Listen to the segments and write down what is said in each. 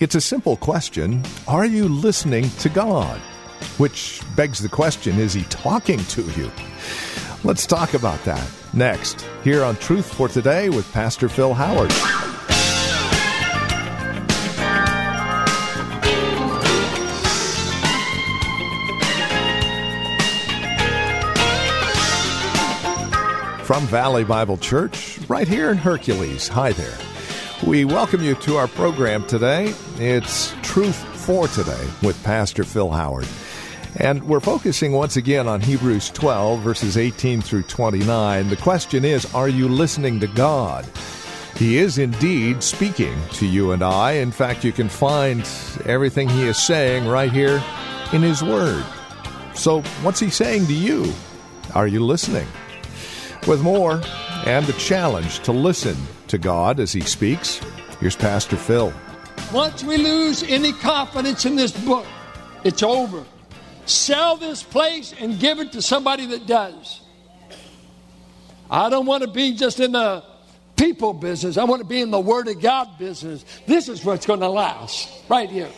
It's a simple question. Are you listening to God? Which begs the question, is he talking to you? Let's talk about that next, here on Truth For Today with Pastor Phil Howard. From Valley Bible Church, right here in Hercules. Hi there. We welcome you to our program today. It's Truth For Today with Pastor Phil Howard. And we're focusing once again on Hebrews 12, verses 18 through 29. The question is, are you listening to God? He is indeed speaking to you and I. In fact, you can find everything he is saying right here in his word. So what's he saying to you? Are you listening? With more and the challenge to listen to God as he speaks, here's Pastor Phil. Once we lose any confidence in this book, it's over. Sell this place and give it to somebody that does. I don't want to be just in the people business. I want to be in the Word of God business. This is what's going to last, right here.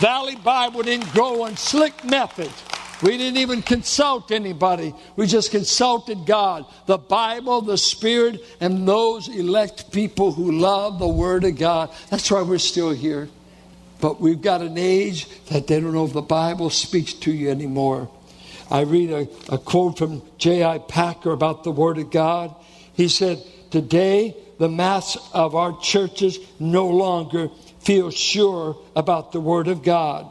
Valley Bible didn't grow on slick methods. We didn't even consult anybody. We just consulted God, the Bible, the Spirit, and those elect people who love the Word of God. That's why we're still here. But we've got an age that they don't know if the Bible speaks to you anymore. I read a quote from J.I. Packer about the Word of God. He said, "Today, the mass of our churches no longer feel sure about the Word of God.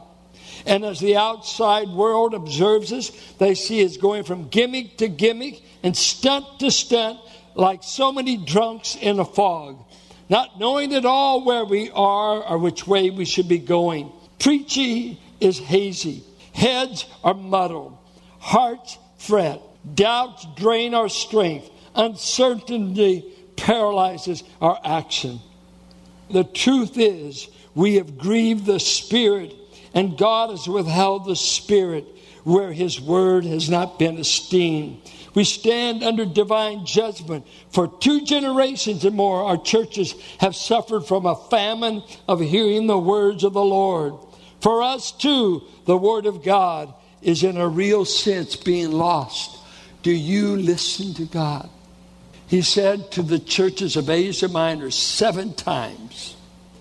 And as the outside world observes us, they see us going from gimmick to gimmick and stunt to stunt like so many drunks in a fog, not knowing at all where we are or which way we should be going. Preachy is hazy. Heads are muddled. Hearts fret. Doubts drain our strength. Uncertainty paralyzes our action. The truth is, we have grieved the Spirit, and God has withheld the Spirit where his word has not been esteemed. We stand under divine judgment. For 2 generations and more, our churches have suffered from a famine of hearing the words of the Lord. For us, too, the word of God is in a real sense being lost. Do you listen to God?" He said to the churches of Asia Minor 7 times.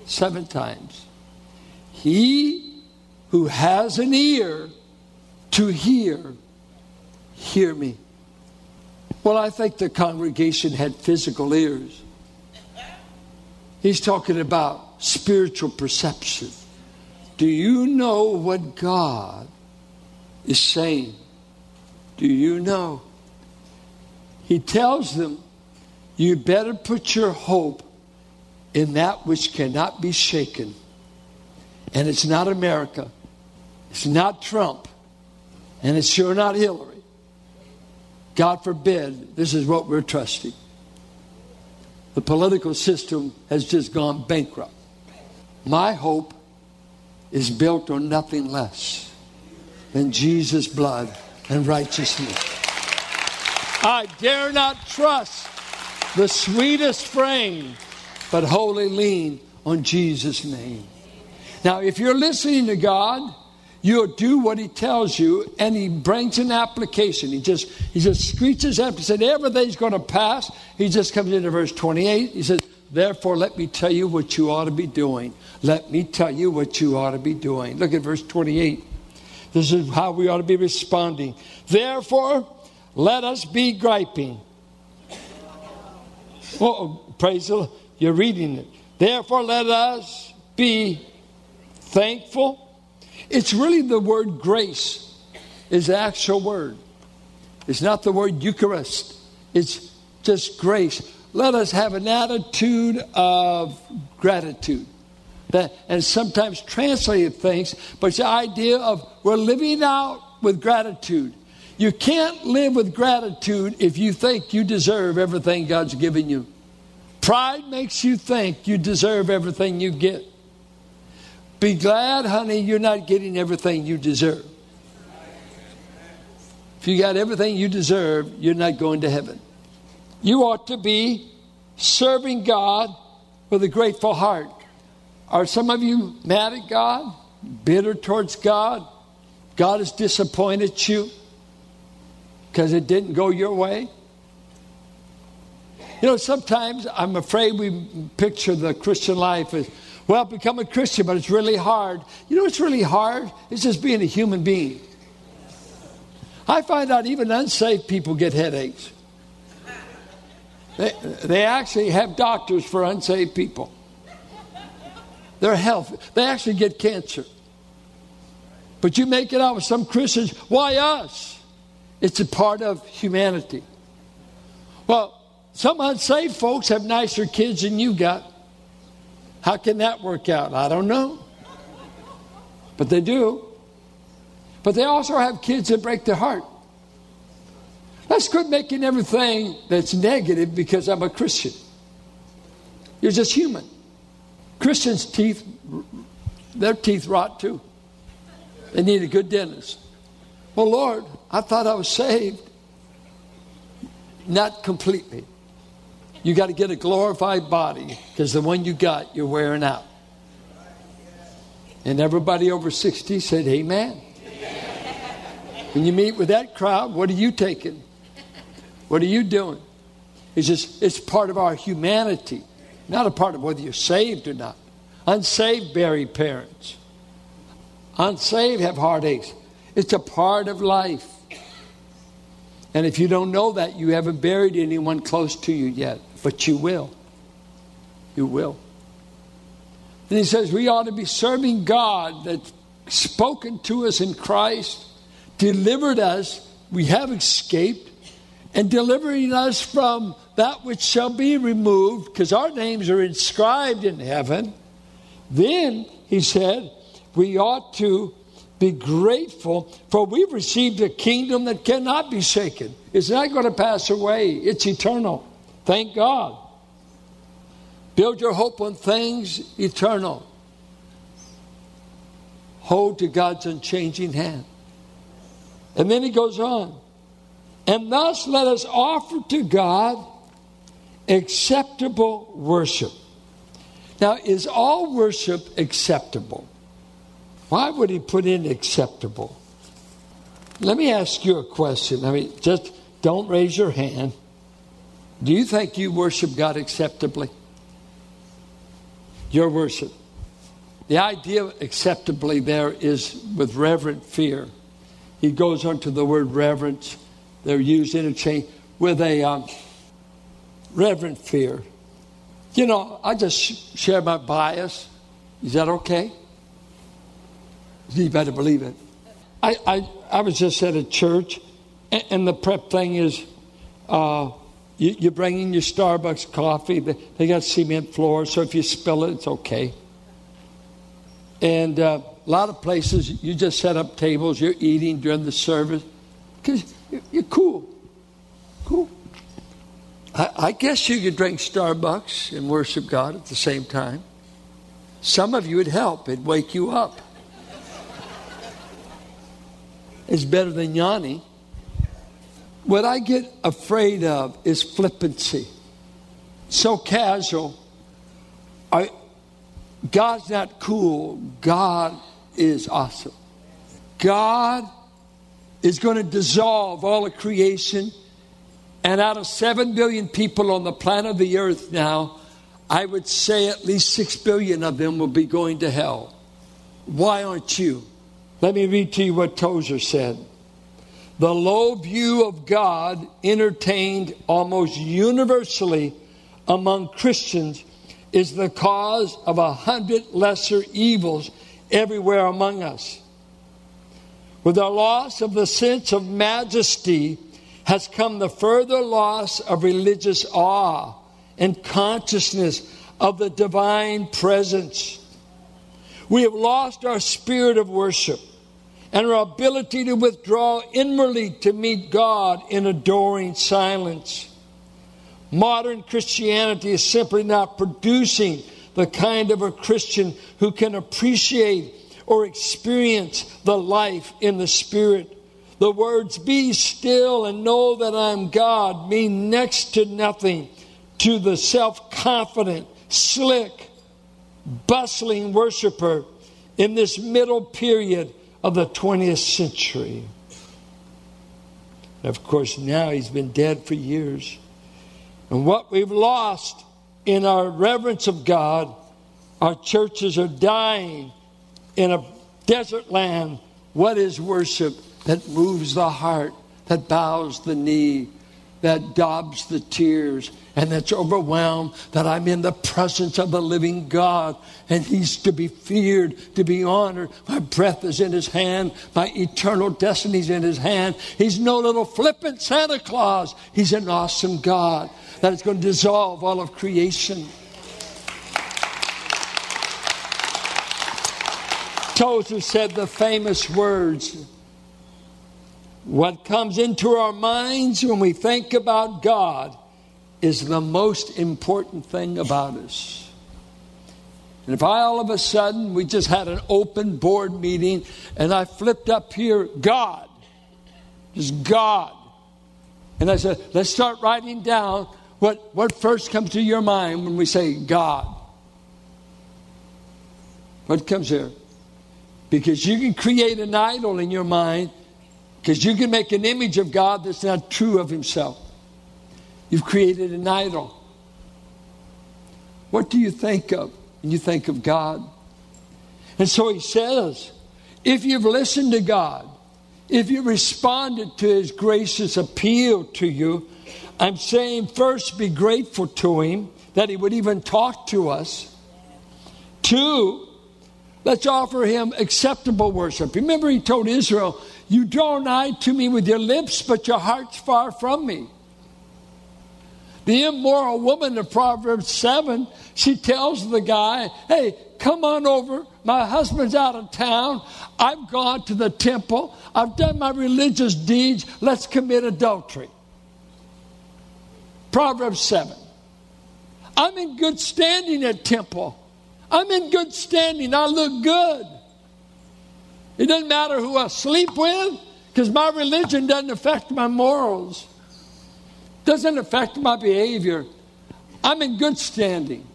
7 times. "He who has an ear to hear, hear me." Well, I think the congregation had physical ears. He's talking about spiritual perception. Do you know what God is saying? Do you know? He tells them, you better put your hope in that which cannot be shaken. And it's not America. It's not Trump, and it's sure not Hillary. God forbid this is what we're trusting. The political system has just gone bankrupt. My hope is built on nothing less than Jesus' blood and righteousness. I dare not trust the sweetest frame, but wholly lean on Jesus' name. Now, if you're listening to God, you'll do what he tells you, and he brings an application. He just screeches up and said, everything's going to pass. He just comes into verse 28. He says, "Therefore, let me tell you what you ought to be doing." Let me tell you what you ought to be doing. Look at verse 28. This is how we ought to be responding. "Therefore, let us be griping." Oh, praise the Lord. You're reading it. "Therefore, let us be thankful." It's really the word grace is the actual word. It's not the word Eucharist. It's just grace. Let us have an attitude of gratitude. And sometimes translated things, but it's the idea of we're living out with gratitude. You can't live with gratitude if you think you deserve everything God's given you. Pride makes you think you deserve everything you get. Be glad, honey, you're not getting everything you deserve. If you got everything you deserve, you're not going to heaven. You ought to be serving God with a grateful heart. Are some of you mad at God? Bitter towards God? God has disappointed you because it didn't go your way? You know, sometimes I'm afraid we picture the Christian life as, well, become a Christian, but it's really hard. You know what's really hard? It's just being a human being. I find out even unsaved people get headaches. They actually have doctors for unsaved people. Their health. They actually get cancer. But you make it out with some Christians. Why us? It's a part of humanity. Well, some unsaved folks have nicer kids than you got. How can that work out? I don't know. But they do. But they also have kids that break their heart. Let's quit making everything that's negative because I'm a Christian. You're just human. Christians' teeth, their teeth rot too. They need a good dentist. Well, Lord, I thought I was saved. Not completely. You got to get a glorified body because the one you got, you're wearing out. And everybody over 60 said, amen. When you meet with that crowd, what are you taking? What are you doing? It's part of our humanity. Not a part of whether you're saved or not. Unsaved bury parents. Unsaved have heartaches. It's a part of life. And if you don't know that, you haven't buried anyone close to you yet. But you will. You will. Then he says we ought to be serving God that's spoken to us in Christ, delivered us, we have escaped, and delivering us from that which shall be removed, because our names are inscribed in heaven. Then, he said, we ought to be grateful, for we've received a kingdom that cannot be shaken. It's not going to pass away. It's eternal. Thank God. Build your hope on things eternal. Hold to God's unchanging hand. And then he goes on. And thus let us offer to God acceptable worship. Now, is all worship acceptable? Why would he put in acceptable? Let me ask you a question. I mean, just don't raise your hand. Do you think you worship God acceptably? Your worship. The idea of acceptably there is with reverent fear. He goes on to the word reverence. They're used interchange with a reverent fear. You know, I just share my bias. Is that okay? You better believe it. I was just at a church, and the prep thing is you're bringing your Starbucks coffee. They got cement floors, so if you spill it, it's okay. And a lot of places, you just set up tables. You're eating during the service because you're cool. Cool. I guess you could drink Starbucks and worship God at the same time. Some of you would help. It'd wake you up. It's better than Yanni. What I get afraid of is flippancy. So casual. God's not cool. God is awesome. God is going to dissolve all of creation. And out of 7 billion people on the planet of the earth now, I would say at least 6 billion of them will be going to hell. Why aren't you? Let me read to you what Tozer said. The low view of God entertained almost universally among Christians is the cause of 100 lesser evils everywhere among us. With the loss of the sense of majesty has come the further loss of religious awe and consciousness of the divine presence. We have lost our spirit of worship and our ability to withdraw inwardly to meet God in adoring silence. Modern Christianity is simply not producing the kind of a Christian who can appreciate or experience the life in the Spirit. The words, "Be still and know that I'm God," mean next to nothing to the self-confident, slick, bustling worshiper in this middle period of the 20th century. Of course, now he's been dead for years. And what we've lost in our reverence of God, our churches are dying in a desert land. What is worship that moves the heart, that bows the knee, that daubs the tears, and that's overwhelmed that I'm in the presence of the living God, and he's to be feared, to be honored. My breath is in his hand. My eternal destiny is in his hand. He's no little flippant Santa Claus. He's an awesome God that is going to dissolve all of creation. Tozer said the famous words, what comes into our minds when we think about God is the most important thing about us. And if all of a sudden we just had an open board meeting and I flipped up here, God, just God. And I said, let's start writing down what first comes to your mind when we say God. What comes here? Because you can create an idol in your mind. Because you can make an image of God that's not true of himself. You've created an idol. What do you think of when you think of God? And so he says, if you've listened to God, if you responded to his gracious appeal to you, I'm saying first be grateful to him that he would even talk to us. Two, let's offer him acceptable worship. Remember he told Israel, you draw nigh to me with your lips, but your heart's far from me. The immoral woman of Proverbs 7, she tells the guy, hey, come on over. My husband's out of town. I've gone to the temple. I've done my religious deeds. Let's commit adultery. Proverbs 7. I'm in good standing at temple. I'm in good standing. I look good. It doesn't matter who I sleep with, because my religion doesn't affect my morals. Doesn't affect my behavior. I'm in good standing.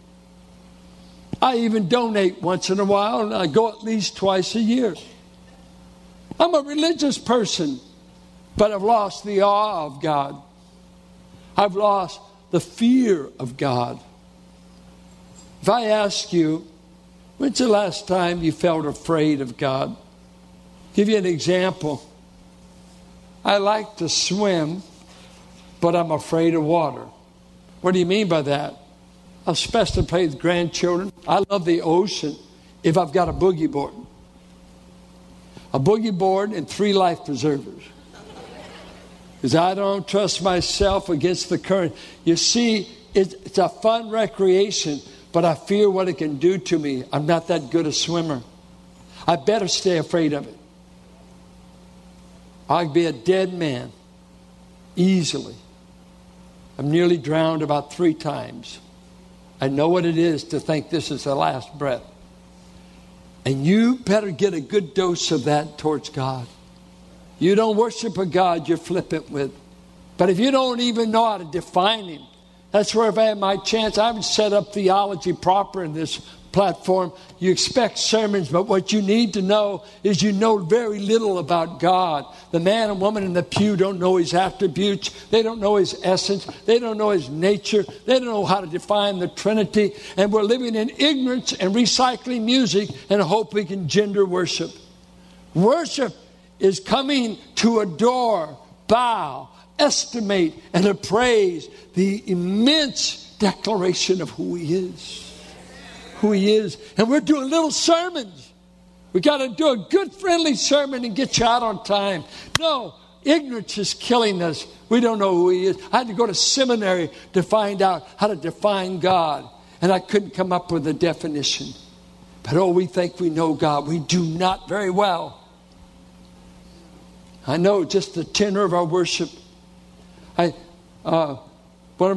I even donate once in a while, and I go at least twice a year. I'm a religious person, but I've lost the awe of God. I've lost the fear of God. If I ask you, when's the last time you felt afraid of God? Give you an example. I like to swim, but I'm afraid of water. What do you mean by that? I'm supposed to play with grandchildren. I love the ocean if I've got a boogie board. A boogie board and 3 life preservers. Because I don't trust myself against the current. You see, it's a fun recreation, but I fear what it can do to me. I'm not that good a swimmer. I better stay afraid of it. I'd be a dead man easily. I've nearly drowned about 3 times. I know what it is to think this is the last breath. And you better get a good dose of that towards God. You don't worship a God you're flippant with. But if you don't even know how to define him, that's where if I had my chance, I would set up theology proper in this platform. You expect sermons, but what you need to know is you know very little about God. The man and woman in the pew don't know his attributes. They don't know his essence. They don't know his nature. They don't know how to define the Trinity. And we're living in ignorance and recycling music and hope we can gender worship. Worship is coming to adore, bow, estimate, and appraise the immense declaration of who he is. Who he is. And we're doing little sermons. We got to do a good friendly sermon and get you out on time. No, ignorance is killing us. We don't know who he is. I had to go to seminary to find out how to define God. And I couldn't come up with a definition. But oh, we think we know God. We do not very well. I know just the tenor of our worship. One of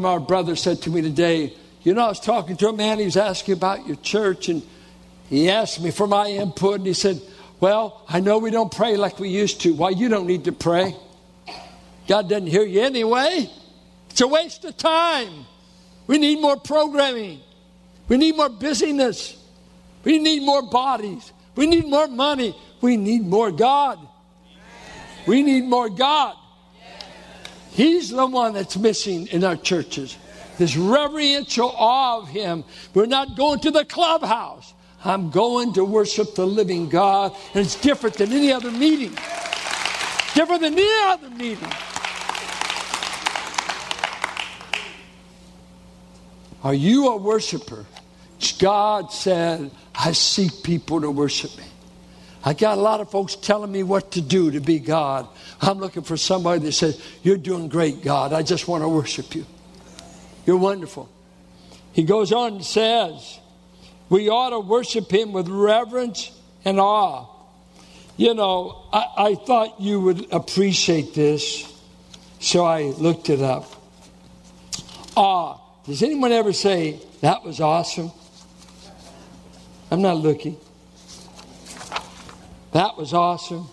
our brothers said to me today, you know, I was talking to a man. He was asking about your church. And he asked me for my input. And he said, well, I know we don't pray like we used to. Why, you don't need to pray. God doesn't hear you anyway. It's a waste of time. We need more programming. We need more busyness. We need more bodies. We need more money. We need more God. We need more God. He's the one that's missing in our churches. This reverential awe of Him. We're not going to the clubhouse. I'm going to worship the living God. And it's different than any other meeting. Different than any other meeting. Are you a worshiper? God said, I seek people to worship me. I got a lot of folks telling me what to do to be God. I'm looking for somebody that says, you're doing great, God. I just want to worship you. You're wonderful. He goes on and says, we ought to worship Him with reverence and awe. You know, I thought you would appreciate this, so I looked it up. Awe. Does anyone ever say, that was awesome? I'm not looking. That was awesome.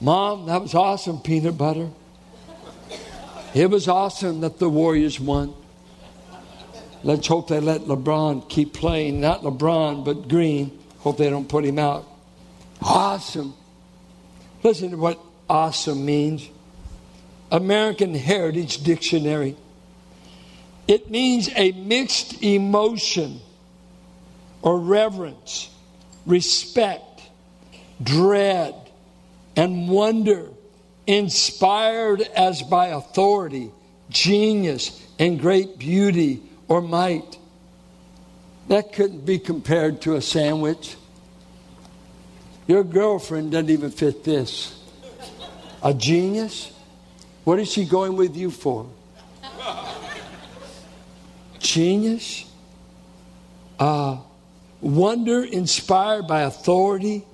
Mom, that was awesome, peanut butter. It was awesome that the Warriors won. Let's hope they let LeBron keep playing. Not LeBron, but Green. Hope they don't put him out. Awesome. Listen to what awesome means. American Heritage Dictionary. It means a mixed emotion or reverence, respect, dread, and wonder, inspired as by authority, genius, and great beauty or might. That couldn't be compared to a sandwich. Your girlfriend doesn't even fit this. A genius? What is she going with you for? Genius, wonder inspired by authority,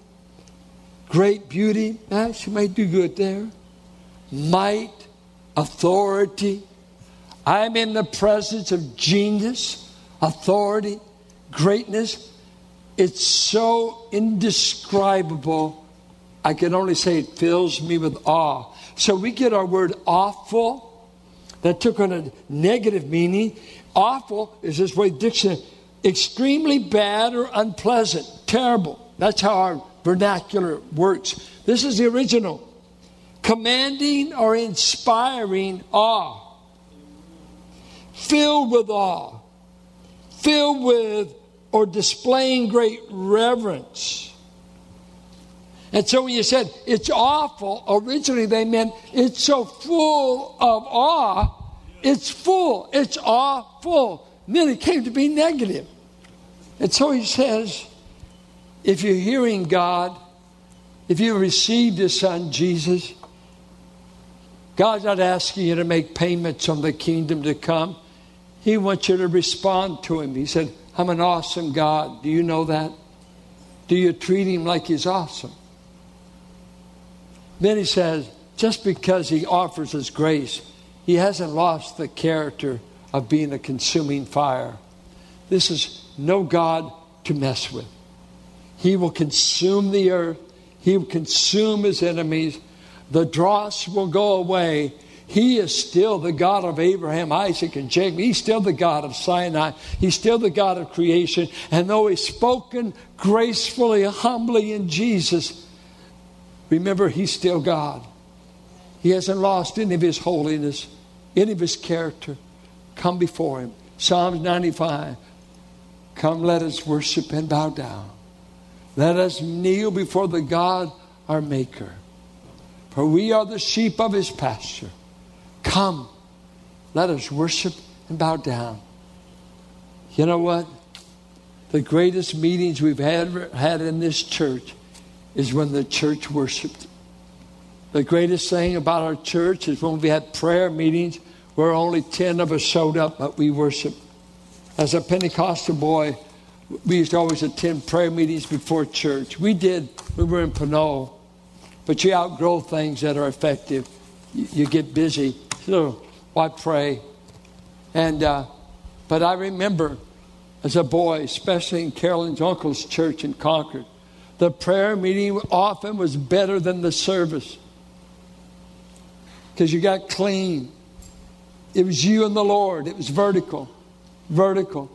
great beauty. She might do good there. Might, authority. I'm in the presence of genius, authority, greatness. It's so indescribable. I can only say it fills me with awe. So we get our word awful. That took on a negative meaning. Awful is this way, dictionary. Extremely bad or unpleasant. Terrible. That's how our vernacular works. This is the original. Commanding or inspiring awe. Filled with awe. Filled with or displaying great reverence. And so when you said, it's awful, originally they meant, it's so full of awe. It's full. It's awful. And then it came to be negative. And so he says, if you're hearing God, if you received His Son, Jesus, God's not asking you to make payments on the kingdom to come. He wants you to respond to Him. He said, I'm an awesome God. Do you know that? Do you treat Him like He's awesome? Then he says, just because He offers us grace, He hasn't lost the character of being a consuming fire. This is no God to mess with. He will consume the earth. He will consume His enemies. The dross will go away. He is still the God of Abraham, Isaac, and Jacob. He's still the God of Sinai. He's still the God of creation. And though He's spoken gracefully, humbly in Jesus, remember, He's still God. He hasn't lost any of His holiness, any of His character. Come before Him. Psalms 95. Come, let us worship and bow down. Let us kneel before the God, our Maker. For we are the sheep of His pasture. Come, let us worship and bow down. You know what? The greatest meetings we've had in this church is when the church worshiped. The greatest thing about our church is when we had prayer meetings where only 10 of us showed up, but we worshiped. As a Pentecostal boy, we used to always attend prayer meetings before church. We were in Pinole. But you outgrow things that are effective. You get busy. So why pray? And but I remember as a boy, especially in Carolyn's uncle's church in Concord, the prayer meeting often was better than the service. Because you got clean. It was you and the Lord. It was vertical. Vertical.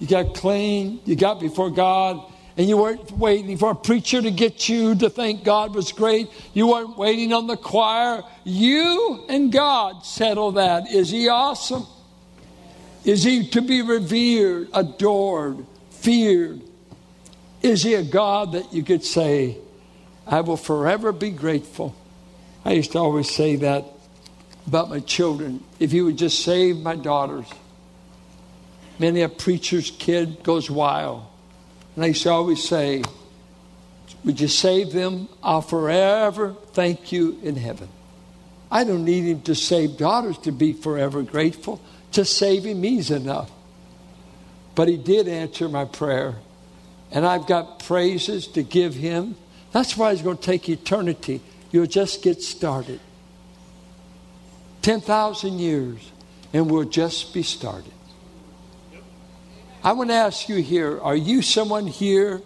You got clean. You got before God. And you weren't waiting for a preacher to get you to think God was great. You weren't waiting on the choir. You and God settle that. Is he awesome? Is he to be revered, adored, feared? Is he a God that you could say, I will forever be grateful? I used to always say that about my children. If you would just save my daughters. Many a preacher's kid goes wild. And I used to always say, would you save them? I'll forever thank you in heaven. I don't need him to save daughters to be forever grateful. Just saving me's enough. But he did answer my prayer. And I've got praises to give him. That's why it's going to take eternity. You'll just get started. 10,000 years and we'll just be started. I want to ask you here, are you someone here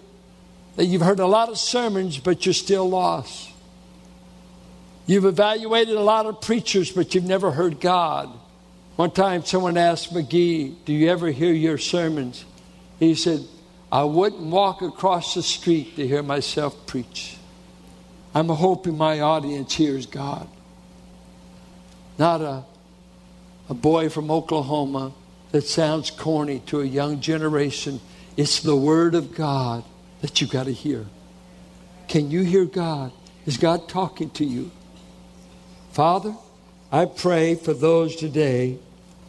that you've heard a lot of sermons, but you're still lost? You've evaluated a lot of preachers, but you've never heard God. One time someone asked McGee, do you ever hear your sermons? He said, I wouldn't walk across the street to hear myself preach. I'm hoping my audience hears God. Not a boy from Oklahoma. That sounds corny to a young generation. It's the word of God that you've got to hear. Can you hear God? Is God talking to you? Father, I pray for those today,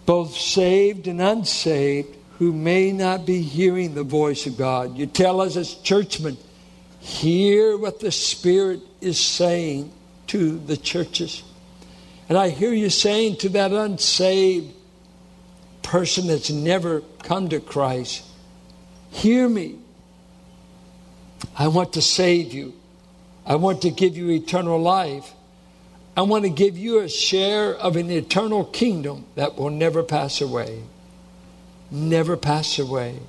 both saved and unsaved, who may not be hearing the voice of God. You tell us as churchmen, hear what the Spirit is saying to the churches. And I hear you saying to that unsaved person that's never come to Christ, hear me. I want to save you. I want to give you eternal life. I want to give you a share of an eternal kingdom that will never pass away. Never pass away.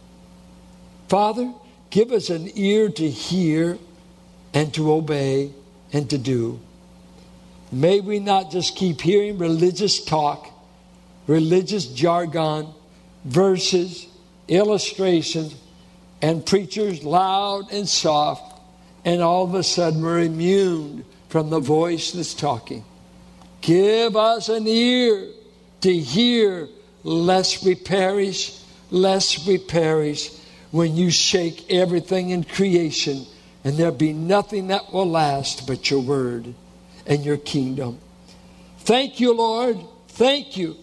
Father, give us an ear to hear and to obey and to do. May we not just keep hearing religious talk, religious jargon, verses, illustrations, and preachers loud and soft, and all of a sudden we're immune from the voice that's talking. Give us an ear to hear, lest we perish, when you shake everything in creation, and there'll be nothing that will last but your word and your kingdom. Thank you, Lord. Thank you.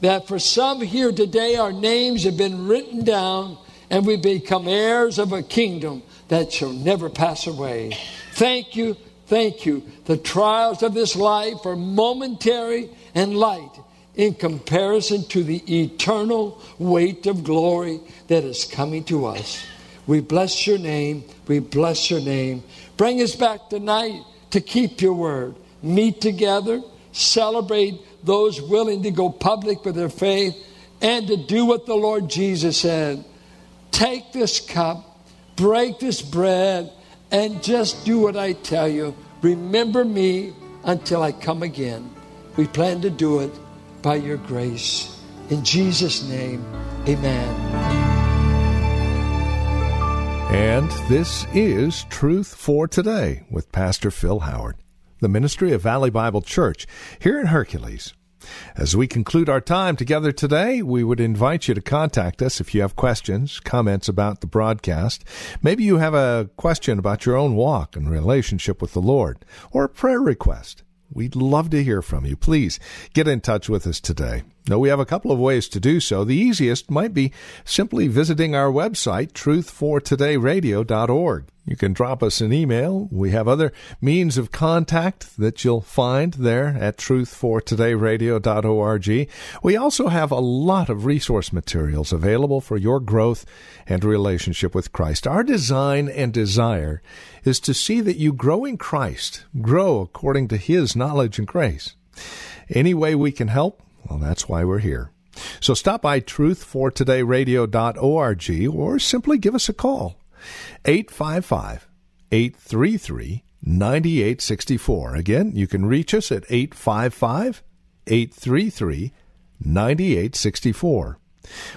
That for some here today, our names have been written down and we become heirs of a kingdom that shall never pass away. Thank you. Thank you. The trials of this life are momentary and light in comparison to the eternal weight of glory that is coming to us. We bless your name. We bless your name. Bring us back tonight to keep your word. Meet together. Celebrate those willing to go public with their faith and to do what the Lord Jesus said. Take this cup, break this bread, and just do what I tell you. Remember me until I come again. We plan to do it by your grace. In Jesus' name, amen. And this is Truth For Today with Pastor Phil Howard, the ministry of Valley Bible Church here in Hercules. As we conclude our time together today, we would invite you to contact us if you have questions, comments about the broadcast. Maybe you have a question about your own walk and relationship with the Lord, or a prayer request. We'd love to hear from you. Please get in touch with us today. Now, we have a couple of ways to do so. The easiest might be simply visiting our website, truthfortodayradio.org. You can drop us an email. We have other means of contact that you'll find there at truthfortodayradio.org. We also have a lot of resource materials available for your growth and relationship with Christ. Our design and desire is to see that you grow in Christ, grow according to His knowledge and grace. Any way we can help, well, that's why we're here. So stop by truthfortodayradio.org or simply give us a call. 855-833-9864. Again, you can reach us at 855-833-9864.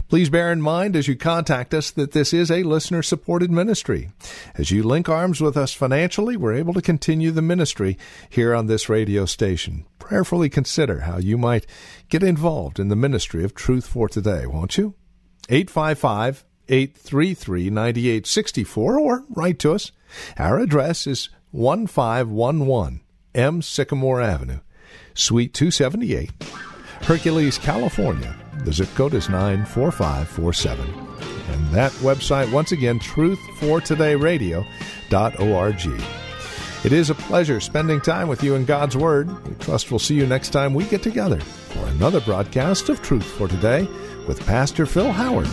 Please bear in mind as you contact us that this is a listener-supported ministry. As you link arms with us financially, we're able to continue the ministry here on this radio station. Prayerfully consider how you might get involved in the ministry of Truth For Today, won't you? 855-833-9864, or write to us. Our address is 1511 M. Sycamore Avenue, Suite 278, Hercules, California. The zip code is 94547. And that website, once again, truthfortodayradio.org. It is a pleasure spending time with you in God's Word. We trust we'll see you next time we get together for another broadcast of Truth For Today with Pastor Phil Howard.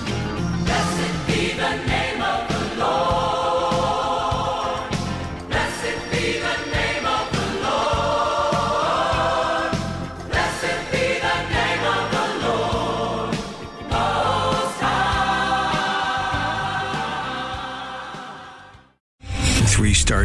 Blessed be the name of the Lord. Blessed be the name of the Lord. Blessed be the name of the Lord Most High. 3-star